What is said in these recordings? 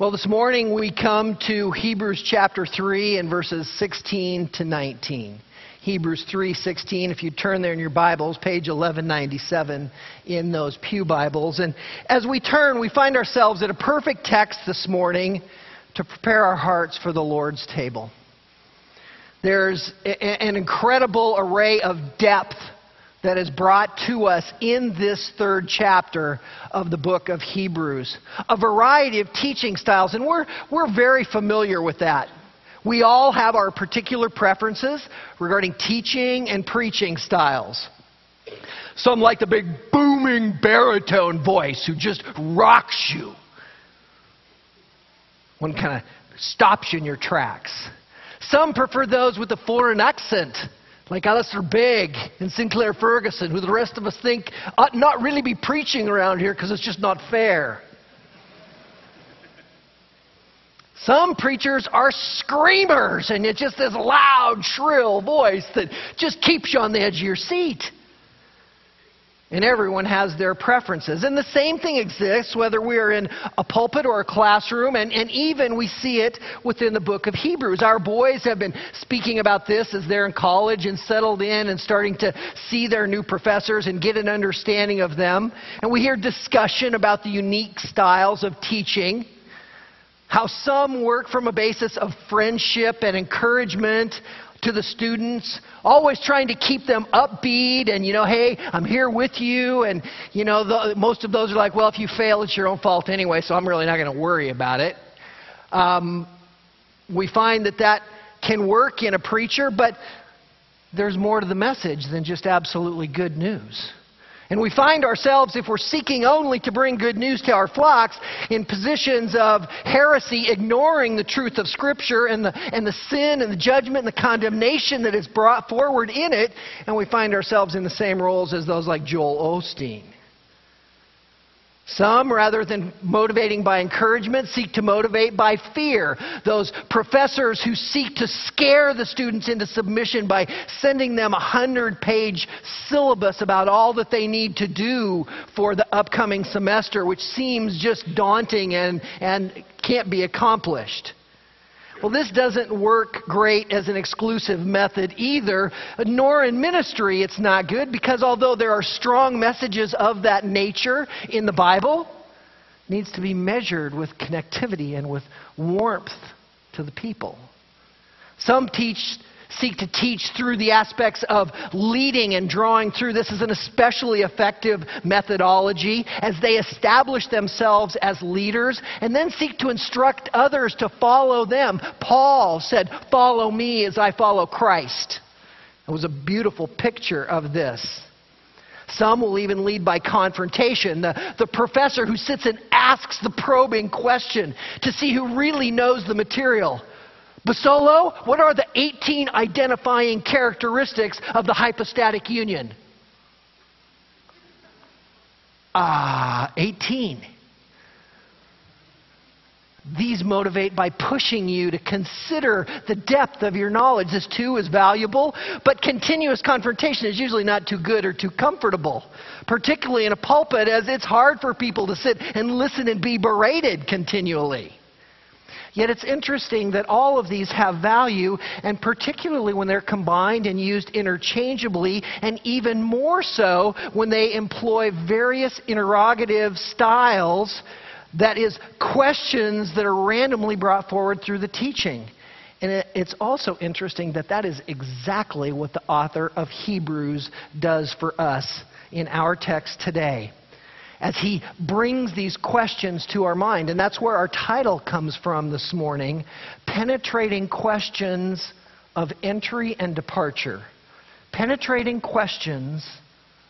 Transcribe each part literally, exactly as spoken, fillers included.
Well, this morning we come to Hebrews chapter three and verses sixteen to nineteen. Hebrews three sixteen, if you turn there in your Bibles, page eleven ninety-seven in those pew Bibles. And as we turn, we find ourselves at a perfect text this morning to prepare our hearts for the Lord's table. There's an incredible array of depth that is brought to us in this third chapter of the book of Hebrews. A variety of teaching styles, and we're, we're very familiar with that. We all have our particular preferences regarding teaching and preaching styles. Some like the big booming baritone voice who just rocks you. One kind of stops you in your tracks. Some prefer those with a foreign accent, like Alistair Begg and Sinclair Ferguson, who the rest of us think ought not really be preaching around here because it's just not fair. Some preachers are screamers, and it's just this loud, shrill voice that just keeps you on the edge of your seat. And everyone has their preferences. And the same thing exists whether we're in a pulpit or a classroom, and, and even we see it within the book of Hebrews. Our boys have been speaking about this as they're in college and settled in and starting to see their new professors and get an understanding of them. And we hear discussion about the unique styles of teaching, how some work from a basis of friendship and encouragement to the students, always trying to keep them upbeat and, you know, hey, I'm here with you. And, you know, the, most of those are like, well, if you fail, it's your own fault anyway, so I'm really not going to worry about it. Um, we find that that can work in a preacher, but there's more to the message than just absolutely good news. And we find ourselves, if we're seeking only to bring good news to our flocks, in positions of heresy, ignoring the truth of Scripture and the, and the sin and the judgment and the condemnation that is brought forward in it. And we find ourselves in the same roles as those like Joel Osteen. Some, rather than motivating by encouragement, seek to motivate by fear. Those professors who seek to scare the students into submission by sending them a hundred-page syllabus about all that they need to do for the upcoming semester, which seems just daunting and, and can't be accomplished. Well, this doesn't work great as an exclusive method either, nor in ministry it's not good, because although there are strong messages of that nature in the Bible, it needs to be measured with connectivity and with warmth to the people. Some teach... seek to teach through the aspects of leading and drawing through. This is an especially effective methodology as they establish themselves as leaders and then seek to instruct others to follow them. Paul said, "Follow me as I follow Christ." It was a beautiful picture of this. Some will even lead by confrontation. The, the professor who sits and asks the probing question to see who really knows the material. Basolo, what are the eighteen identifying characteristics of the hypostatic union? Ah, eighteen. These motivate by pushing you to consider the depth of your knowledge. This too is valuable, but continuous confrontation is usually not too good or too comfortable, particularly in a pulpit, as it's hard for people to sit and listen and be berated continually. Yet it's interesting that all of these have value, and particularly when they're combined and used interchangeably, and even more so when they employ various interrogative styles, that is, questions that are randomly brought forward through the teaching. And it's also interesting that that is exactly what the author of Hebrews does for us in our text today, as he brings these questions to our mind. And that's where our title comes from this morning, Penetrating Questions of Entry and Departure. Penetrating Questions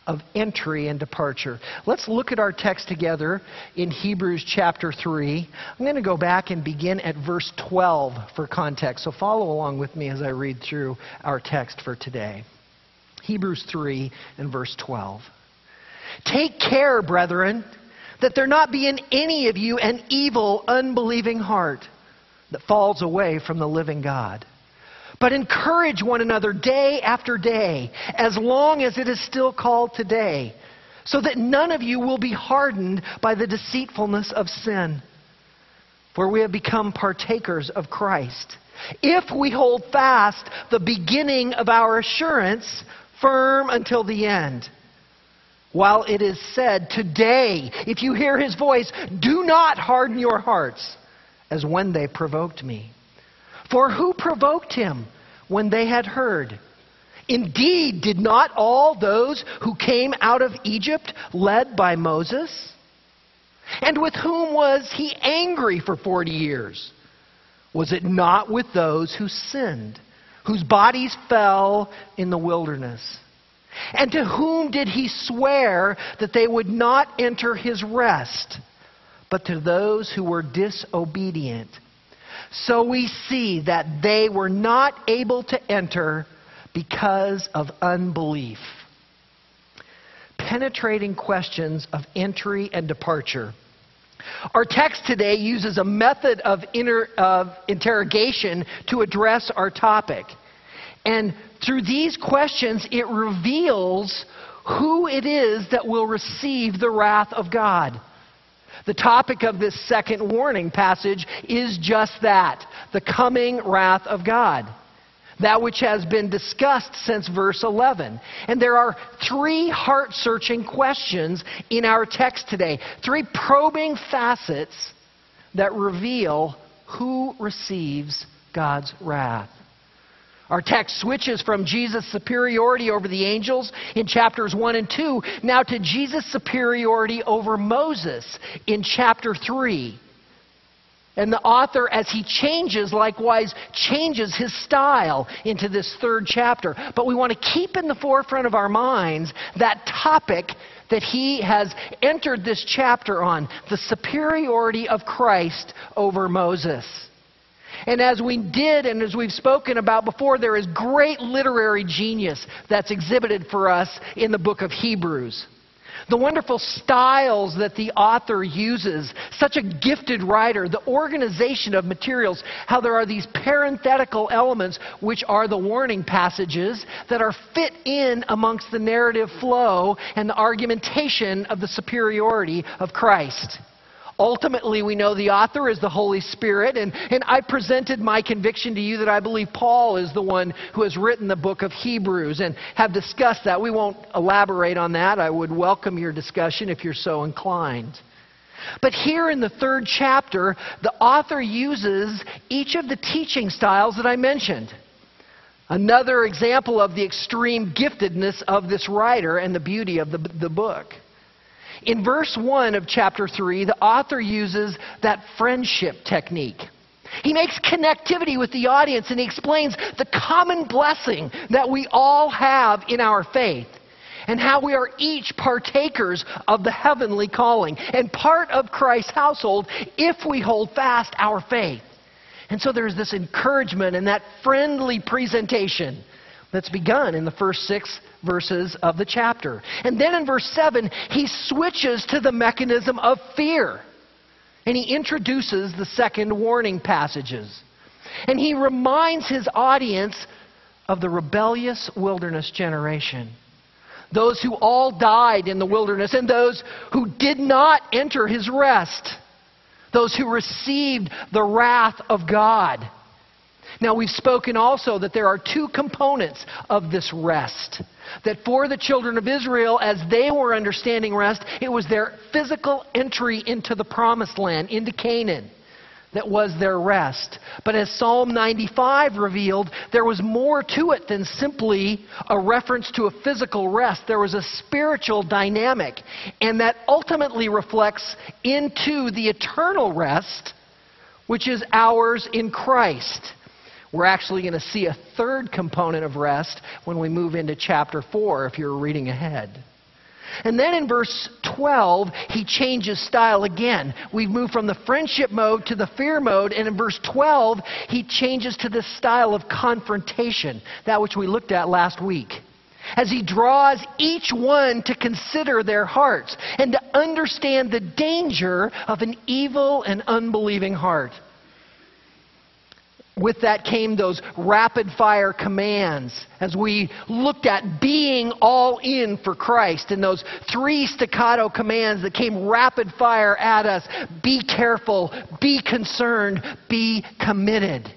of Entry and Departure. Let's look at our text together in Hebrews chapter three. I'm going to go back and begin at verse twelve for context. So follow along with me as I read through our text for today. Hebrews three and verse twelve. Take care, brethren, that there not be in any of you an evil, unbelieving heart that falls away from the living God. But encourage one another day after day, as long as it is still called today, so that none of you will be hardened by the deceitfulness of sin. for we have become partakers of Christ, if we hold fast the beginning of our assurance firm until the end. While it is said, today, if you hear his voice, do not harden your hearts as when they provoked me. For who provoked him when they had heard? Indeed, did not all those who came out of Egypt led by Moses? And with whom was he angry for forty years? Was it not with those who sinned, whose bodies fell in the wilderness? And to whom did he swear that they would not enter his rest, but to those who were disobedient? So we see that they were not able to enter because of unbelief. Penetrating questions of entry and departure. Our text today uses a method of, inter, of interrogation to address our topic. And through these questions, it reveals who it is that will receive the wrath of God. The topic of this second warning passage is just that, the coming wrath of God, that which has been discussed since verse eleven. And there are three heart-searching questions in our text today, three probing facets that reveal who receives God's wrath. Our text switches from Jesus' superiority over the angels in chapters one and two now to Jesus' superiority over Moses in chapter three. And the author, as he changes, likewise changes his style into this third chapter. But we want to keep in the forefront of our minds that topic that he has entered this chapter on, the superiority of Christ over Moses. And as we did and as we've spoken about before, there is great literary genius that's exhibited for us in the book of Hebrews. The wonderful styles that the author uses, such a gifted writer, the organization of materials, how there are these parenthetical elements, which are the warning passages, that are fit in amongst the narrative flow and the argumentation of the superiority of Christ. Ultimately, we know the author is the Holy Spirit, and, and I presented my conviction to you that I believe Paul is the one who has written the book of Hebrews and have discussed that. We won't elaborate on that. I would welcome your discussion if you're so inclined. But here in the third chapter, the author uses each of the teaching styles that I mentioned. Another example of the extreme giftedness of this writer and the beauty of the, the book. In verse one of chapter three, the author uses that friendship technique. He makes connectivity with the audience and he explains the common blessing that we all have in our faith and how we are each partakers of the heavenly calling and part of Christ's household if we hold fast our faith. And so there's this encouragement and that friendly presentation that's begun in the first six verses of the chapter. And then in verse seven, he switches to the mechanism of fear. And he introduces the second warning passages. And he reminds his audience of the rebellious wilderness generation. Those who all died in the wilderness and those who did not enter his rest. Those who received the wrath of God. Now, we've spoken also that there are two components of this rest. That for the children of Israel, as they were understanding rest, it was their physical entry into the promised land, into Canaan, that was their rest. But as Psalm ninety-five revealed, there was more to it than simply a reference to a physical rest. There was a spiritual dynamic, and that ultimately reflects into the eternal rest, which is ours in Christ. We're actually going to see a third component of rest when we move into chapter four, if you're reading ahead. And then in verse twelve, he changes style again. We've moved from the friendship mode to the fear mode, and in verse twelve, he changes to this style of confrontation, that which we looked at last week, as he draws each one to consider their hearts and to understand the danger of an evil and unbelieving heart. With that came those rapid-fire commands as we looked at being all in for Christ, and those three staccato commands that came rapid-fire at us. Be careful, be concerned, be committed.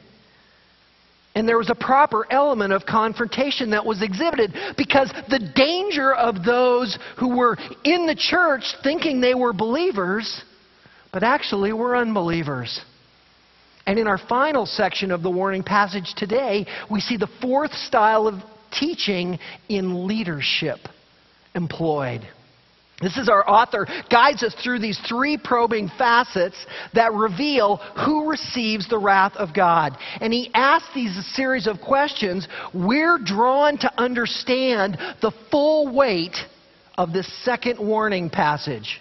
And there was a proper element of confrontation that was exhibited, because the danger of those who were in the church thinking they were believers, but actually were unbelievers. And in our final section of the warning passage today, we see the fourth style of teaching in leadership employed. This is our author guides us through these three probing facets that reveal who receives the wrath of God. And he asks these a series of questions. We're drawn to understand the full weight of this second warning passage.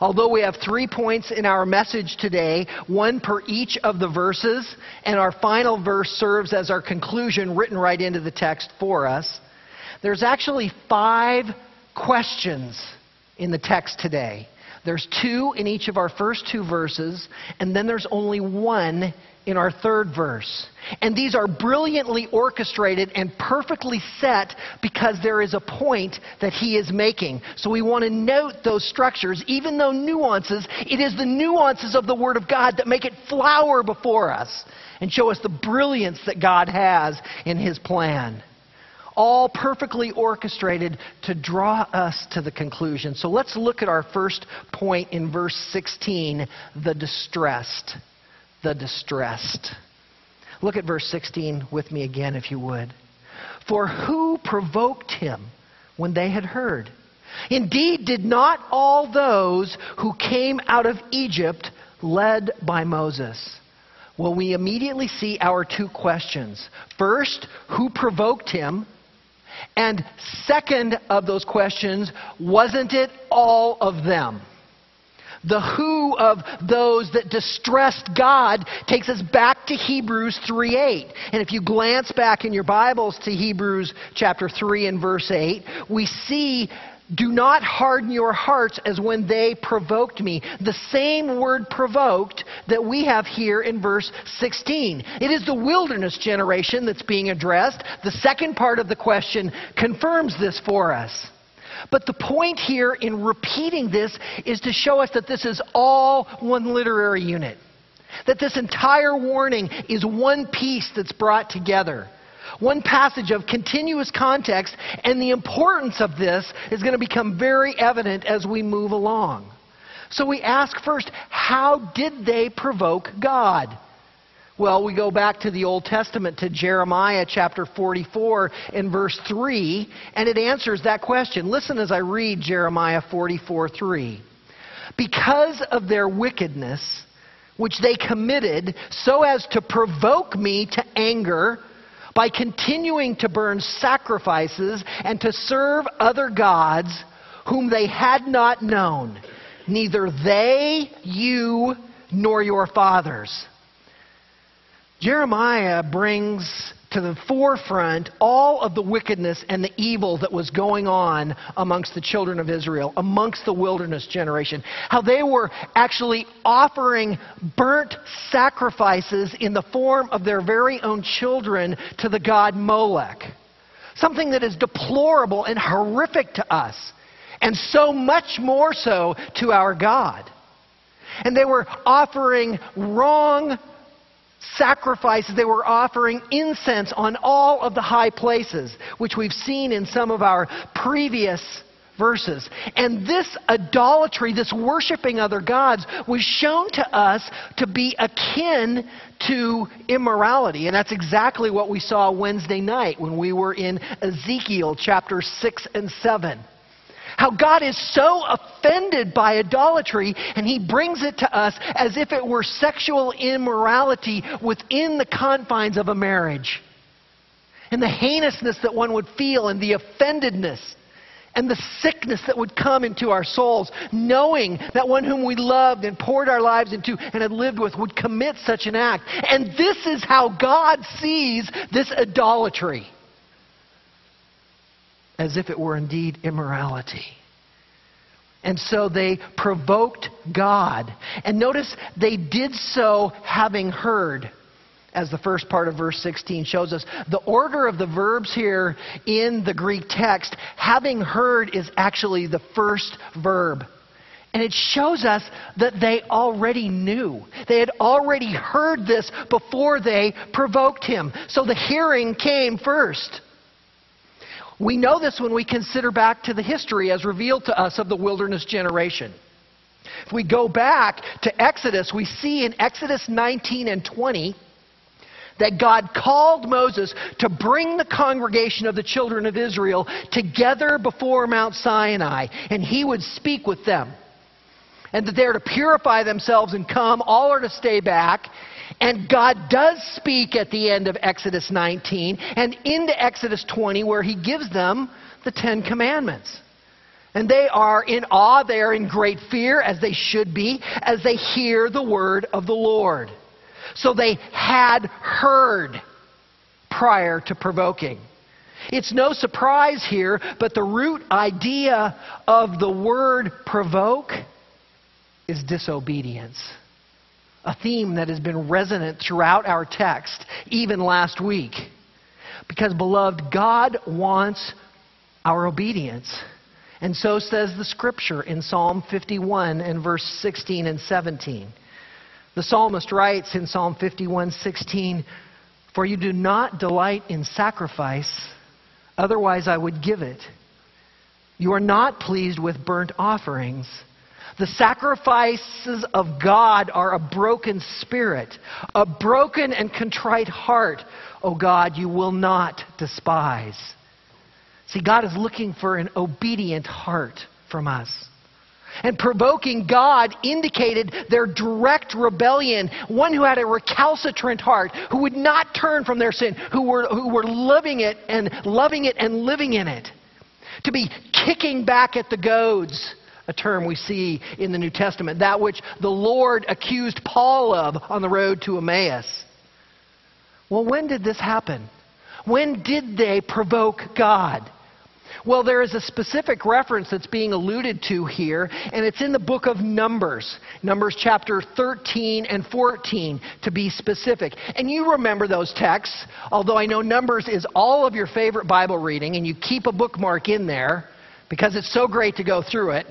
Although we have three points in our message today, one per each of the verses, and our final verse serves as our conclusion written right into the text for us, there's actually five questions in the text today. There's two in each of our first two verses, and then there's only one in our third verse. And these are brilliantly orchestrated and perfectly set because there is a point that he is making. So we want to note those structures, even though nuances, it is the nuances of the Word of God that make it flower before us and show us the brilliance that God has in his plan. All perfectly orchestrated to draw us to the conclusion. So let's look at our first point in verse sixteen, the distressed. The distressed. Look at verse sixteen with me again, if you would. For who provoked him when they had heard? Indeed, did not all those who came out of Egypt led by Moses? Well, we immediately see our two questions. First, who provoked him? And second of those questions, wasn't it all of them? The who of those that distressed God takes us back to Hebrews three eight. And if you glance back in your Bibles to Hebrews chapter three and verse eight, we see, do not harden your hearts as when they provoked me. The same word provoked that we have here in verse sixteen. It is the wilderness generation that's being addressed. The second part of the question confirms this for us. But the point here in repeating this is to show us that this is all one literary unit. That this entire warning is one piece that's brought together. One passage of continuous context, and the importance of this is going to become very evident as we move along. So we ask first, how did they provoke God? Well, we go back to the Old Testament, to Jeremiah chapter forty-four and verse three, and it answers that question. Listen as I read Jeremiah forty-four three. Because of their wickedness, which they committed so as to provoke me to anger, by continuing to burn sacrifices and to serve other gods whom they had not known, neither they, you, nor your fathers. Jeremiah brings to the forefront all of the wickedness and the evil that was going on amongst the children of Israel, amongst the wilderness generation. How they were actually offering burnt sacrifices in the form of their very own children to the god Molech. Something that is deplorable and horrific to us, and so much more so to our God. And they were offering wrong sacrifices. Sacrifices, they were offering incense on all of the high places, which we've seen in some of our previous verses. And this idolatry, this worshiping other gods, was shown to us to be akin to immorality. And that's exactly what we saw Wednesday night when we were in Ezekiel chapter six and seven. How God is so offended by idolatry, and he brings it to us as if it were sexual immorality within the confines of a marriage. And the heinousness that one would feel, and the offendedness, and the sickness that would come into our souls, knowing that one whom we loved and poured our lives into and had lived with would commit such an act. And this is how God sees this idolatry. As if it were indeed immorality. And so they provoked God. And notice, they did so having heard. as the first part of verse sixteen shows us. The order of the verbs here in the Greek text, having heard, is actually the first verb. And it shows us that they already knew. They had already heard this before they provoked him. So the hearing came first. We know this when we consider back to the history as revealed to us of the wilderness generation. If we go back to Exodus, we see in Exodus nineteen and twenty that God called Moses to bring the congregation of the children of Israel together before Mount Sinai, and he would speak with them. And that they're to purify themselves and come, all are to stay back. And God does speak at the end of Exodus nineteen and into Exodus twenty, where he gives them the Ten Commandments. And they are in awe, they are in great fear, as they should be, as they hear the word of the Lord. So they had heard prior to provoking. It's no surprise here, but the root idea of the word provoke is disobedience. A theme that has been resonant throughout our text, even last week. Because, beloved, God wants our obedience. And so says the scripture in Psalm fifty-one and verse sixteen and seventeen. The psalmist writes in Psalm fifty-one, sixteen, "For you do not delight in sacrifice, otherwise I would give it. You are not pleased with burnt offerings. The sacrifices of God are a broken spirit, a broken and contrite heart. O God, you will not despise." See, God is looking for an obedient heart from us. And provoking God indicated their direct rebellion, one who had a recalcitrant heart, who would not turn from their sin, who were, who were loving it and loving it and living in it. To be kicking back at the goads, a term we see in the New Testament, that which the Lord accused Paul of on the road to Emmaus. Well, when did this happen? When did they provoke God? Well, there is a specific reference that's being alluded to here, and it's in the book of Numbers, Numbers chapter thirteen and fourteen, to be specific. And you remember those texts, although I know Numbers is all of your favorite Bible reading, and you keep a bookmark in there because it's so great to go through it.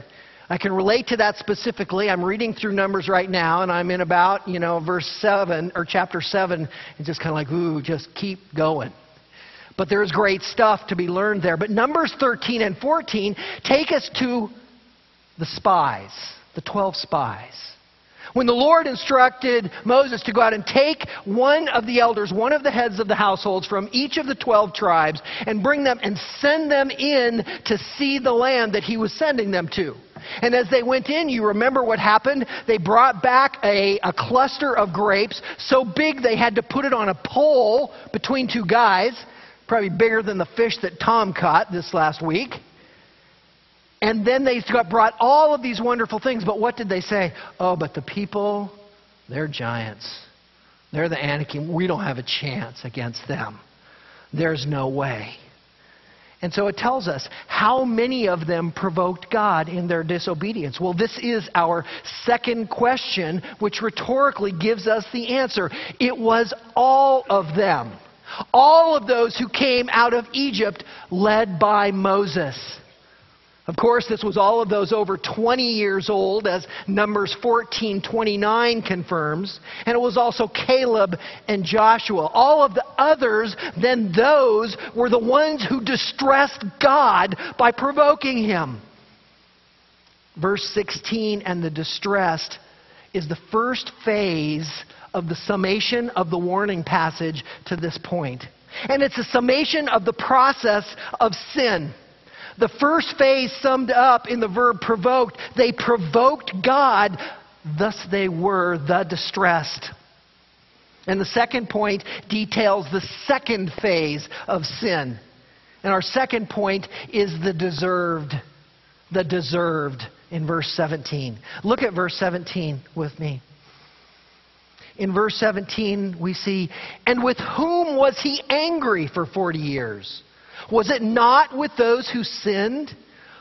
I can relate to that specifically. I'm reading through Numbers right now, and I'm in about, you know, verse seven, or chapter seven, and just kind of like, ooh, just keep going. But there is great stuff to be learned there. But Numbers thirteen and fourteen take us to the spies, the twelve spies. When the Lord instructed Moses to go out and take one of the elders, one of the heads of the households from each of the twelve tribes, and bring them and send them in to see the land that he was sending them to. And as they went in, you remember what happened? They brought back a, a cluster of grapes so big they had to put it on a pole between two guys, probably bigger than the fish that Tom caught this last week. And then they got brought all of these wonderful things. But what did they say? Oh, but the people, they're giants. They're the Anakim. We don't have a chance against them. There's no way. And so it tells us how many of them provoked God in their disobedience. Well, this is our second question, which rhetorically gives us the answer. It was all of them. All of those who came out of Egypt led by Moses. Of course, this was all of those over twenty years old, as Numbers fourteen twenty-nine confirms. And it was also Caleb and Joshua. All of the others than those were the ones who distressed God by provoking him. Verse sixteen and the distressed is the first phase of the summation of the warning passage to this point. And it's a summation of the process of sin. The first phase summed up in the verb provoked. They provoked God, thus they were the distressed. And the second point details the second phase of sin. And our second point is the deserved. The deserved in verse seventeen. Look at verse seventeen with me. In verse seventeen, we see, "And with whom was he angry for forty years? Was it not with those who sinned,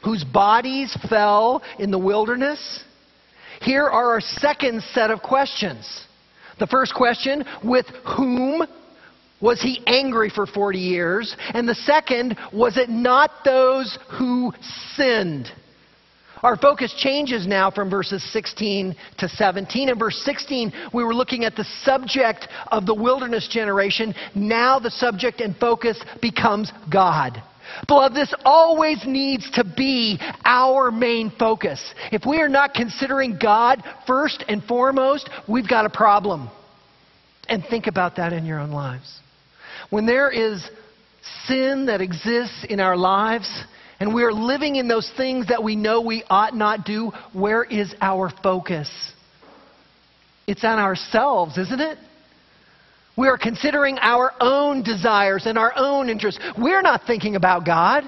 whose bodies fell in the wilderness?" Here are our second set of questions. The first question, with whom was he angry for forty years? And the second, was it not those who sinned? Our focus changes now from verses sixteen to seventeen. In verse sixteen, we were looking at the subject of the wilderness generation. Now the subject and focus becomes God. Beloved, this always needs to be our main focus. If we are not considering God first and foremost, we've got a problem. And think about that in your own lives. When there is sin that exists in our lives, and we are living in those things that we know we ought not do, where is our focus? It's on ourselves, isn't it? We are considering our own desires and our own interests. We're not thinking about God.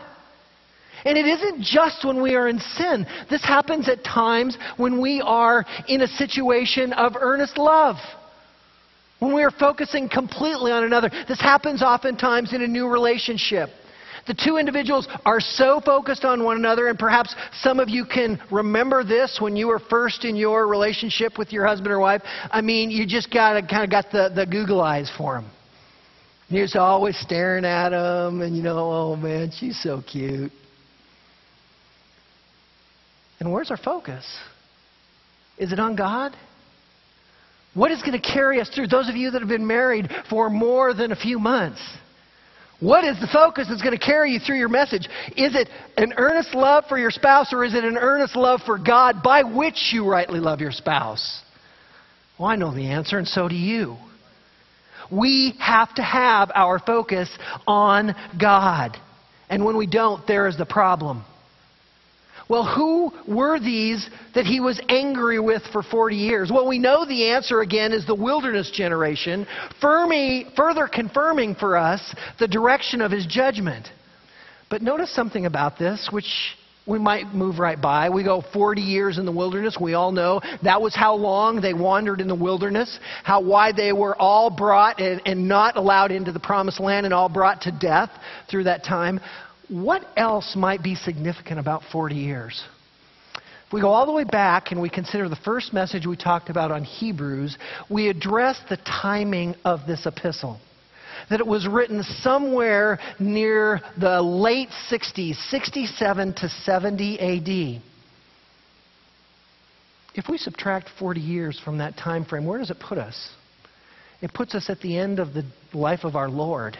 And it isn't just when we are in sin. This happens at times when we are in a situation of earnest love, when we are focusing completely on another. This happens oftentimes in a new relationship. The two individuals are so focused on one another, and perhaps some of you can remember this when you were first in your relationship with your husband or wife. I mean, you just got kind of got the, the Google eyes for them. You're just always staring at them, and you know, oh man, she's so cute. And where's our focus? Is it on God? What is going to carry us through? Those of you that have been married for more than a few months, what is the focus that's going to carry you through your message? Is it an earnest love for your spouse, or is it an earnest love for God by which you rightly love your spouse? Well, I know the answer, and so do you. We have to have our focus on God. And when we don't, there is the problem. Well, who were these that he was angry with for forty years? Well, we know the answer again is the wilderness generation, further confirming for us the direction of his judgment. But notice something about this, which we might move right by. We go forty years in the wilderness. We all know that was how long they wandered in the wilderness, how why they were all brought and, and not allowed into the promised land and all brought to death through that time. What else might be significant about forty years? If we go all the way back and we consider the first message we talked about on Hebrews, we address the timing of this epistle. That it was written somewhere near the late sixties, sixty-seven to seventy A D. If we subtract forty years from that time frame, where does it put us? It puts us at the end of the life of our Lord,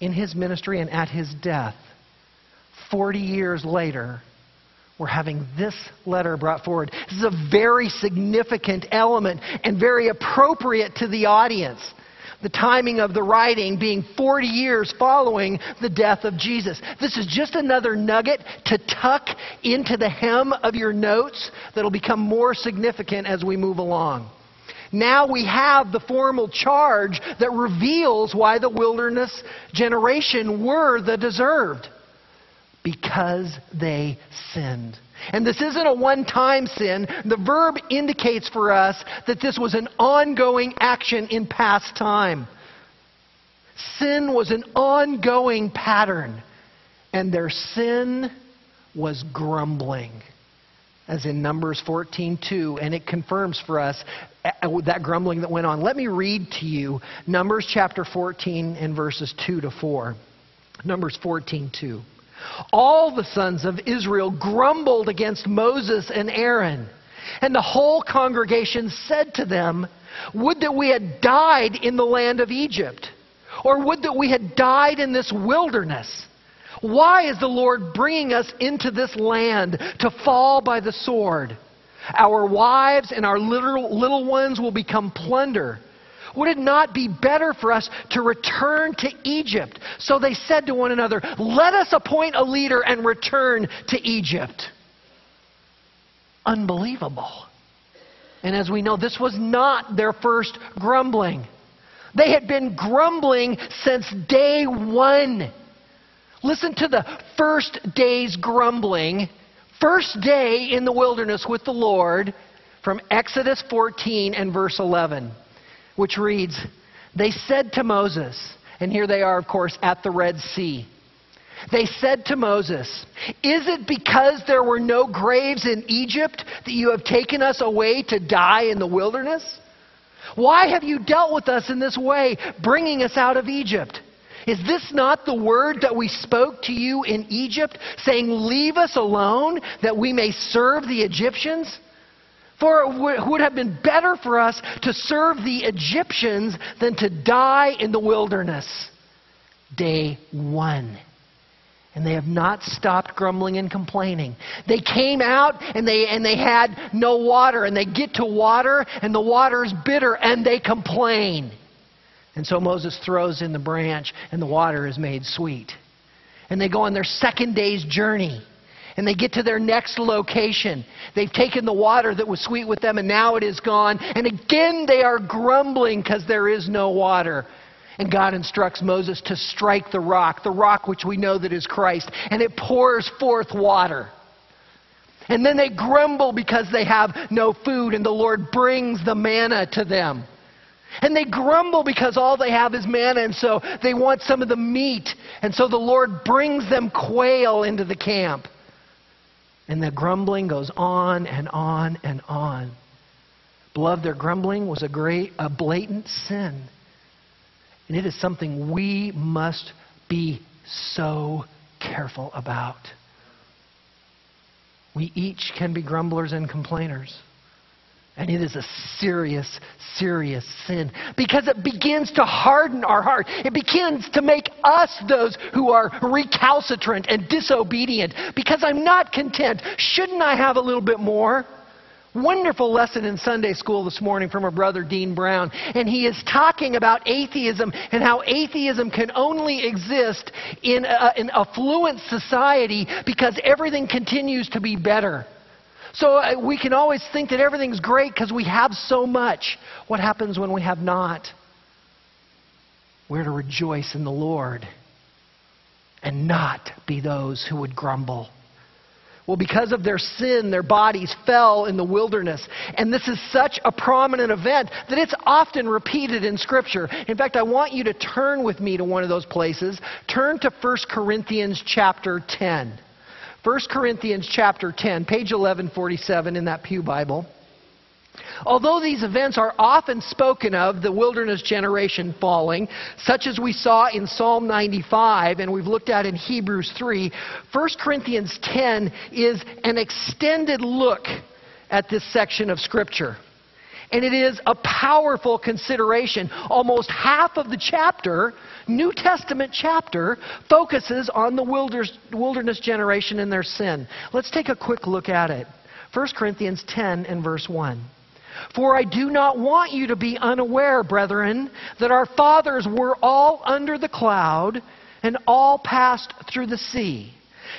in his ministry and at his death. forty years later, we're having this letter brought forward. This is a very significant element and very appropriate to the audience. The timing of the writing being forty years following the death of Jesus. This is just another nugget to tuck into the hem of your notes that'll become more significant as we move along. Now we have the formal charge that reveals why the wilderness generation were the deserved. Because they sinned. And this isn't a one-time sin. The verb indicates for us that this was an ongoing action in past time. Sin was an ongoing pattern. And their sin was grumbling. As in Numbers fourteen two. And it confirms for us that grumbling that went on. Let me read to you Numbers chapter fourteen and verses two to four. Numbers fourteen two. All the sons of Israel grumbled against Moses and Aaron, and the whole congregation said to them, "Would that we had died in the land of Egypt, or would that we had died in this wilderness. Why is the Lord bringing us into this land to fall by the sword? Our wives and our little, little ones will become plunder. Would it not be better for us to return to Egypt?" So they said to one another, "Let us appoint a leader and return to Egypt." Unbelievable. And as we know, this was not their first grumbling. They had been grumbling since day one. Listen to the first day's grumbling. First day in the wilderness with the Lord from Exodus fourteen and verse eleven. Which reads, "They said to Moses," and here they are, of course, at the Red Sea. They said to Moses, "Is it because there were no graves in Egypt that you have taken us away to die in the wilderness? Why have you dealt with us in this way, bringing us out of Egypt? Is this not the word that we spoke to you in Egypt, saying, leave us alone, that we may serve the Egyptians? For it would have been better for us to serve the Egyptians than to die in the wilderness. Day one. And they have not stopped grumbling and complaining. They came out and they and they had no water. And they get to water and the water is bitter and they complain. And so Moses throws in the branch and the water is made sweet. And they go on their second day's journey. And they get to their next location. They've taken the water that was sweet with them and now it is gone. And again they are grumbling because there is no water. And God instructs Moses to strike the rock, the rock which we know that is Christ, and it pours forth water. And then they grumble because they have no food, and the Lord brings the manna to them. And they grumble because all they have is manna, and so they want some of the meat, and so the Lord brings them quail into the camp. And the grumbling goes on and on and on. Beloved, their grumbling was a great, a blatant sin. And it is something we must be so careful about. We each can be grumblers and complainers. And it is a serious, serious sin. Because it begins to harden our heart. It begins to make us those who are recalcitrant and disobedient. Because I'm not content. Shouldn't I have a little bit more? Wonderful lesson in Sunday school this morning from our brother Dean Brown. And he is talking about atheism and how atheism can only exist in a, an affluent society because everything continues to be better. So we can always think that everything's great because we have so much. What happens when we have not? We're to rejoice in the Lord and not be those who would grumble. Well, because of their sin, their bodies fell in the wilderness. And this is such a prominent event that it's often repeated in Scripture. In fact, I want you to turn with me to one of those places. Turn to First Corinthians chapter ten. First Corinthians chapter ten, page eleven forty-seven in that pew Bible. Although these events are often spoken of, the wilderness generation falling, such as we saw in Psalm ninety-five and we've looked at in Hebrews three, First Corinthians ten is an extended look at this section of Scripture. And it is a powerful consideration. Almost half of the chapter, New Testament chapter, focuses on the wilderness generation and their sin. Let's take a quick look at it. First Corinthians ten and verse one. For I do not want you to be unaware, brethren, that our fathers were all under the cloud and all passed through the sea.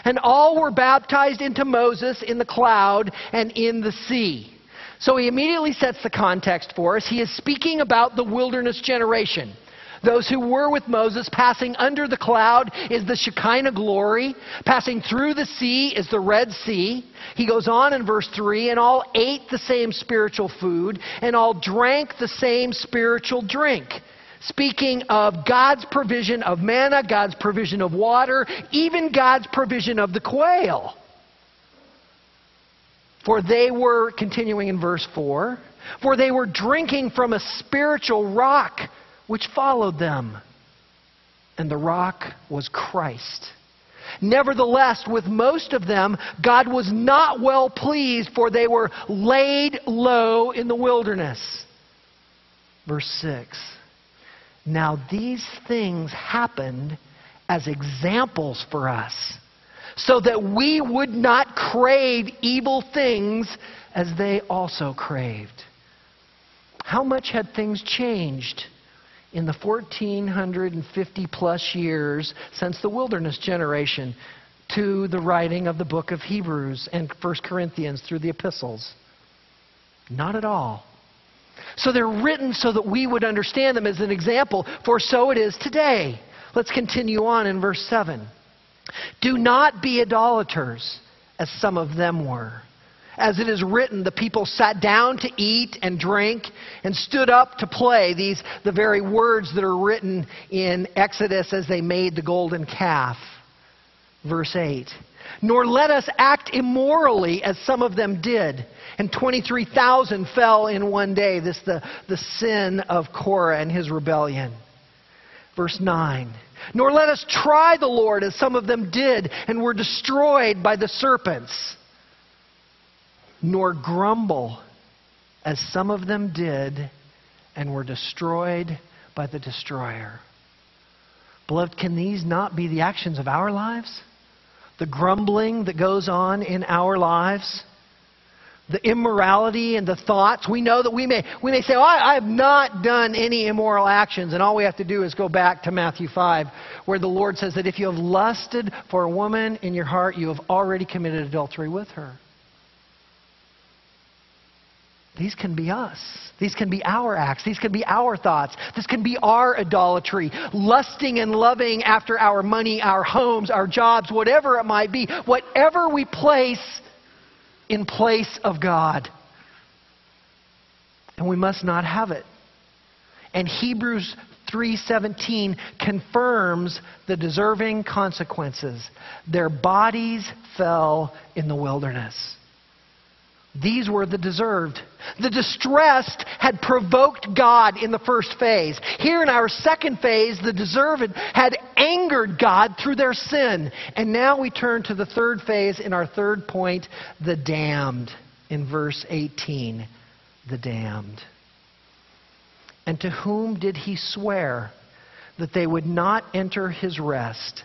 And all were baptized into Moses in the cloud and in the sea. So he immediately sets the context for us. He is speaking about the wilderness generation. Those who were with Moses, passing under the cloud is the Shekinah glory. Passing through the sea is the Red Sea. He goes on in verse three, and all ate the same spiritual food, and all drank the same spiritual drink. Speaking of God's provision of manna, God's provision of water, even God's provision of the quail. For they were, continuing in verse four, for they were drinking from a spiritual rock which followed them. And the rock was Christ. Nevertheless, with most of them, God was not well pleased, for they were laid low in the wilderness. Verse six. Now these things happened as examples for us, so that we would not crave evil things as they also craved. How much had things changed in the fourteen fifty plus years since the wilderness generation to the writing of the book of Hebrews and First Corinthians through the epistles? Not at all. So they're written so that we would understand them as an example, for so it is today. Let's continue on in verse seven. Do not be idolaters, as some of them were. As it is written, the people sat down to eat and drink and stood up to play. These the very words that are written in Exodus as they made the golden calf. Verse eight. nor let us act immorally as some of them did. And twenty-three thousand fell in one day. This is the, the sin of Korah and his rebellion. Verse nine. Nor let us try the Lord as some of them did and were destroyed by the serpents. Nor grumble as some of them did and were destroyed by the destroyer. Beloved, can these not be the actions of our lives? The grumbling that goes on in our lives? The immorality and the thoughts. We know that we may we may say, oh, I, I have not done any immoral actions. And all we have to do is go back to Matthew five, where the Lord says that if you have lusted for a woman in your heart, you have already committed adultery with her. These can be us. These can be our acts. These can be our thoughts. This can be our idolatry. Lusting and loving after our money, our homes, our jobs, whatever it might be. Whatever we place in place of God. And we must not have it. And Hebrews three seventeen confirms the deserving consequences. Their bodies fell in the wilderness. These were the deserved. The distressed had provoked God in the first phase. Here in our second phase, the deserved had angered God through their sin. And now we turn to the third phase in our third point, the damned. In verse eighteen, the damned. And to whom did he swear that they would not enter his rest,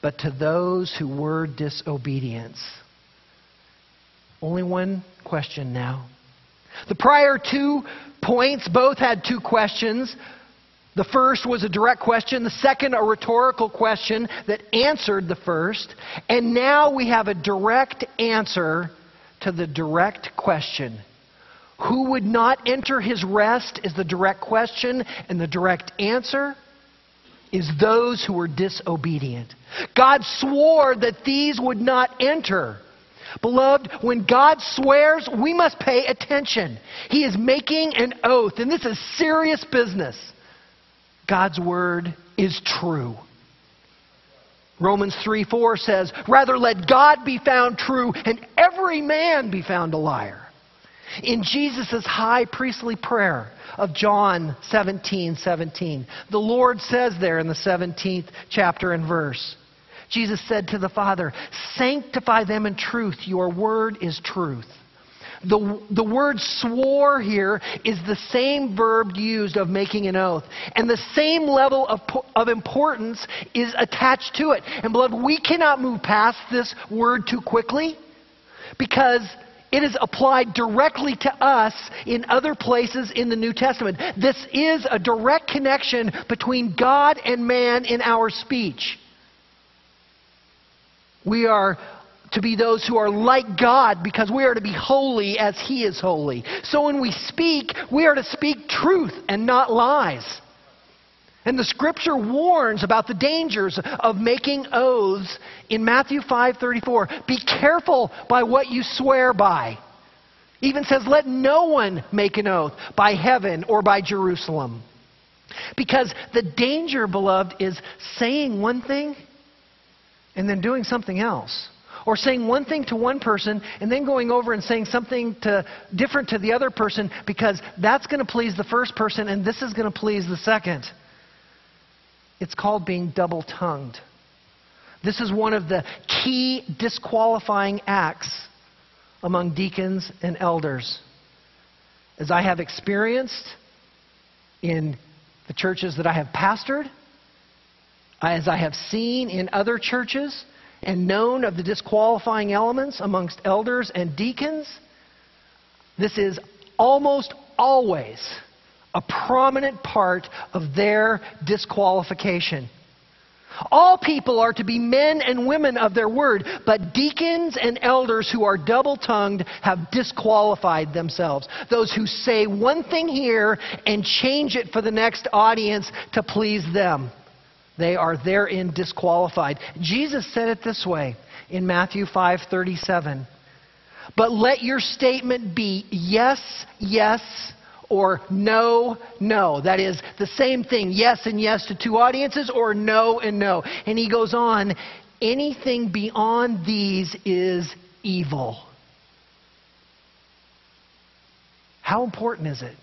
but to those who were disobedient? Only one question now. The prior two points both had two questions. The first was a direct question. The second, a rhetorical question that answered the first. And now we have a direct answer to the direct question. Who would not enter his rest is the direct question, and the direct answer is those who were disobedient. God swore that these would not enter. Beloved, when God swears, we must pay attention. He is making an oath, and this is serious business. God's word is true. Romans three four says, rather let God be found true, and every man be found a liar. In Jesus' high priestly prayer of John seventeen seventeen, the Lord says there in the seventeenth chapter and verse, Jesus said to the Father, sanctify them in truth. Your word is truth. The, the word swore here is the same verb used of making an oath. And the same level of, of importance is attached to it. And beloved, we cannot move past this word too quickly because it is applied directly to us in other places in the New Testament. This is a direct connection between God and man in our speech. We are to be those who are like God because we are to be holy as He is holy. So when we speak, we are to speak truth and not lies. And the Scripture warns about the dangers of making oaths in Matthew five thirty-four. Be careful by what you swear by. Even says, let no one make an oath by heaven or by Jerusalem. Because the danger, beloved, is saying one thing and then doing something else. Or saying one thing to one person and then going over and saying something to, different to the other person because that's going to please the first person and this is going to please the second. It's called being double-tongued. This is one of the key disqualifying acts among deacons and elders. As I have experienced in the churches that I have pastored, as I have seen in other churches and known of the disqualifying elements amongst elders and deacons, this is almost always a prominent part of their disqualification. All people are to be men and women of their word, but deacons and elders who are double-tongued have disqualified themselves. Those who say one thing here and change it for the next audience to please them. They are therein disqualified. Jesus said it this way in Matthew five thirty-seven. But let your statement be yes, yes, or no, no. That is the same thing, yes and yes to two audiences, or no and no. And he goes on, Anything beyond these is evil. How important is it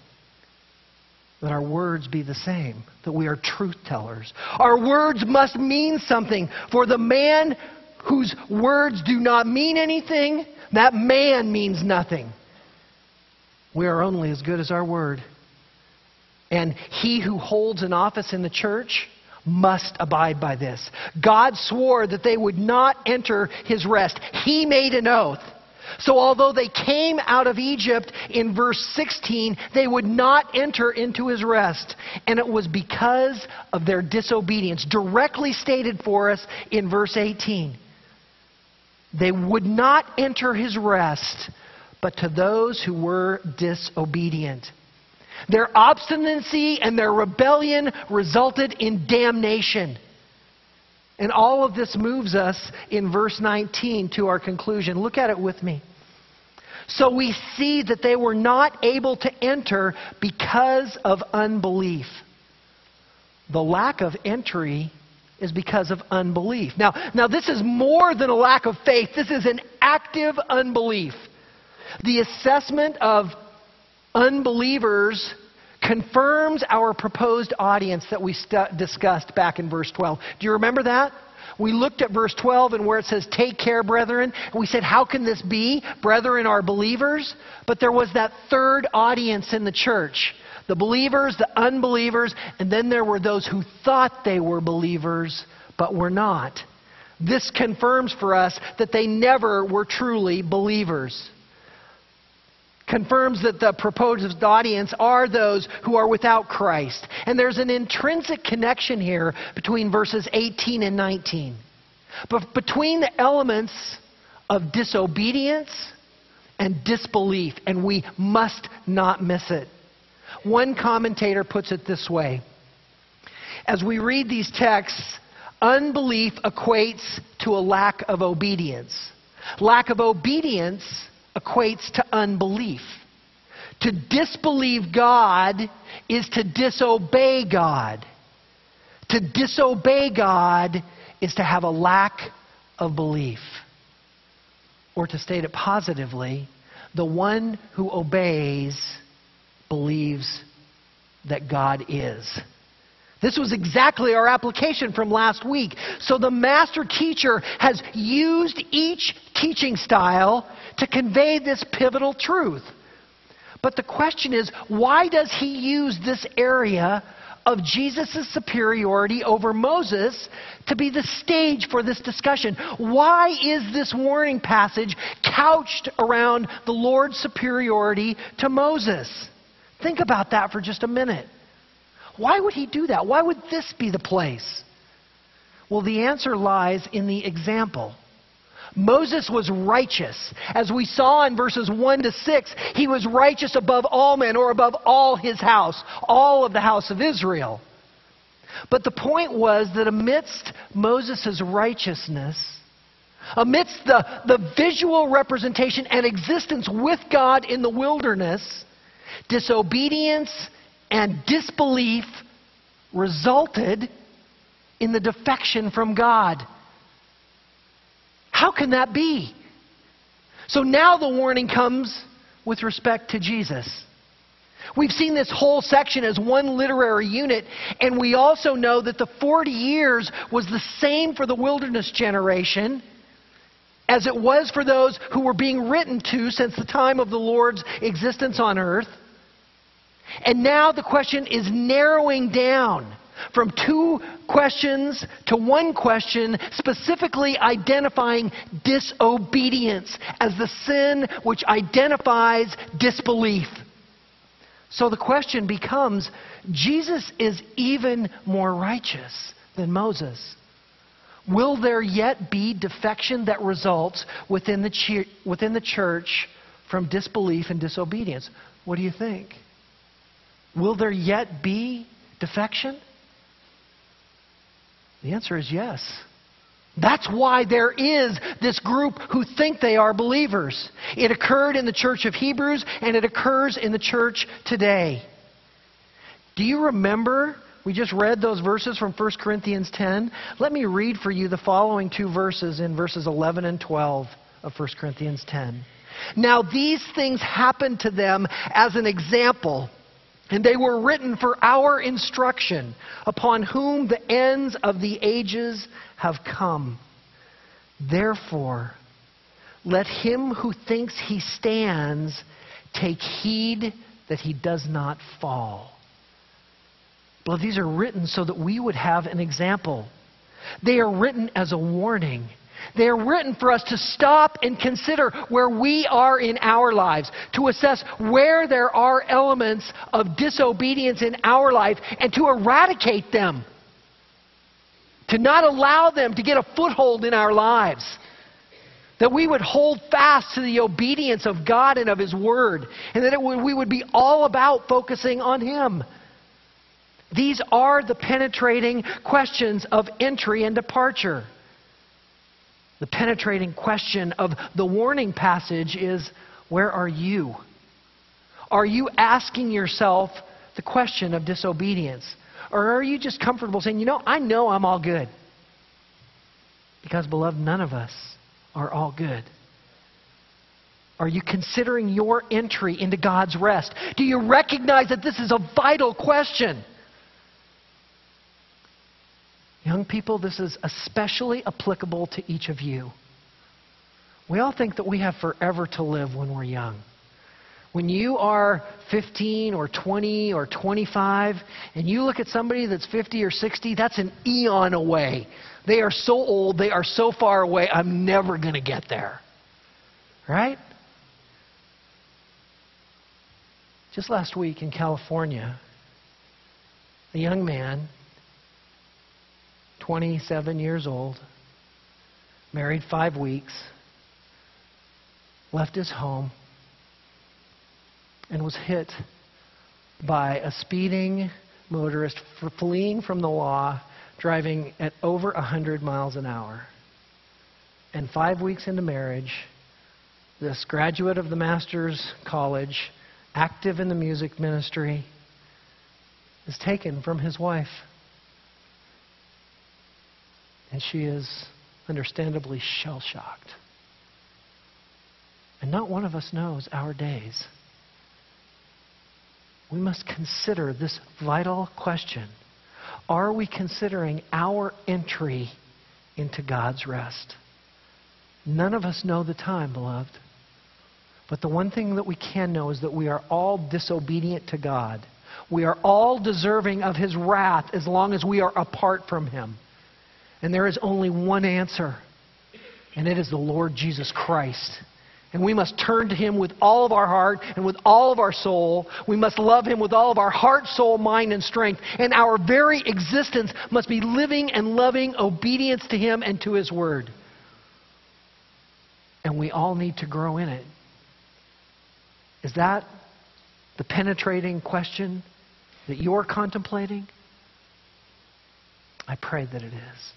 that our words be the same, that we are truth tellers? Our words must mean something. For the man whose words do not mean anything, that man means nothing. We are only as good as our word. And he who holds an office in the church must abide by this. God swore that they would not enter his rest. He made an oath. So although they came out of Egypt in verse sixteen, they would not enter into his rest. And it was because of their disobedience, directly stated for us in verse eighteen. They would not enter his rest, but to those who were disobedient. Their obstinacy and their rebellion resulted in damnation. And all of this moves us in verse nineteen to our conclusion. Look at it with me. So we see that they were not able to enter because of unbelief. The lack of entry is because of unbelief. Now, now this is more than a lack of faith. This is an active unbelief. The assessment of unbelievers confirms our proposed audience that we st- discussed back in verse twelve. Do you remember that? We looked at verse twelve and where it says, "Take care, brethren." And we said, how can this be? Brethren are believers. But there was that third audience in the church. The believers, the unbelievers, and then there were those who thought they were believers but were not. This confirms for us that they never were truly believers. Confirms that the proposed audience are those who are without Christ. And there's an intrinsic connection here between verses eighteen and nineteen. But between the elements of disobedience and disbelief, and we must not miss it. One commentator puts it this way. As we read these texts, unbelief equates to a lack of obedience. Lack of obedience equates to unbelief. To disbelieve God is to disobey God. To disobey God is to have a lack of belief. Or to state it positively, the one who obeys believes that God is. This was exactly our application from last week. So the master teacher has used each teaching style to convey this pivotal truth. But the question is, why does he use this area of Jesus' superiority over Moses to be the stage for this discussion? Why is this warning passage couched around the Lord's superiority to Moses? Think about that for just a minute. Why would he do that? Why would this be the place? Well, the answer lies in the example. Moses was righteous. As we saw in verses one to six, he was righteous above all men, or above all his house, all of the house of Israel. But the point was that amidst Moses' righteousness, amidst the, the visual representation and existence with God in the wilderness, disobedience and disbelief resulted in the defection from God. How can that be? So now the warning comes with respect to Jesus. We've seen this whole section as one literary unit, and we also know that the forty years was the same for the wilderness generation as it was for those who were being written to since the time of the Lord's existence on earth. And now the question is narrowing down from two questions to one question, specifically identifying disobedience as the sin which identifies disbelief. So the question becomes, Jesus is even more righteous than Moses. Will there yet be defection that results within the church, within the church from disbelief and disobedience? What do you think? Will there yet be defection? The answer is yes. That's why there is this group who think they are believers. It occurred in the church of Hebrews, and it occurs in the church today. Do you remember We just read those verses from First Corinthians ten. Let me read for you the following two verses in verses eleven and twelve of First Corinthians ten. Now these things happened to them as an example, and they were written for our instruction, upon whom the ends of the ages have come. Therefore, let him who thinks he stands take heed that he does not fall. Beloved, these are written so that we would have an example. They are written as a warning. They are written for us to stop and consider where we are in our lives, to assess where there are elements of disobedience in our life and to eradicate them, to not allow them to get a foothold in our lives, that we would hold fast to the obedience of God and of His Word, and that it would, we would be all about focusing on Him. These are the penetrating questions of entry and departure. The penetrating question of the warning passage is, where are you? Are you asking yourself the question of disobedience? Or are you just comfortable saying, you know, I know I'm all good? Because, beloved, none of us are all good. Are you considering your entry into God's rest? Do you recognize that this is a vital question? Young people, this is especially applicable to each of you. We all think that we have forever to live when we're young. When you are fifteen or twenty or twenty-five, and you look at somebody that's fifty or sixty, that's an eon away. They are so old, they are so far away, I'm never going to get there. Right? Just last week in California, a young man, twenty-seven years old, married five weeks, left his home, and was hit by a speeding motorist fleeing from the law, driving at over one hundred miles an hour. And five weeks into marriage, this graduate of the Master's College, active in the music ministry, is taken from his wife. And she is understandably shell-shocked. And not one of us knows our days. We must consider this vital question. Are we considering our entry into God's rest? None of us know the time, beloved. But the one thing that we can know is that we are all disobedient to God. We are all deserving of His wrath as long as we are apart from Him. And there is only one answer, and it is the Lord Jesus Christ. And we must turn to Him with all of our heart and with all of our soul. We must love Him with all of our heart, soul, mind, and strength. And our very existence must be living and loving obedience to Him and to His Word. And we all need to grow in it. Is that the penetrating question that you're contemplating? I pray that it is.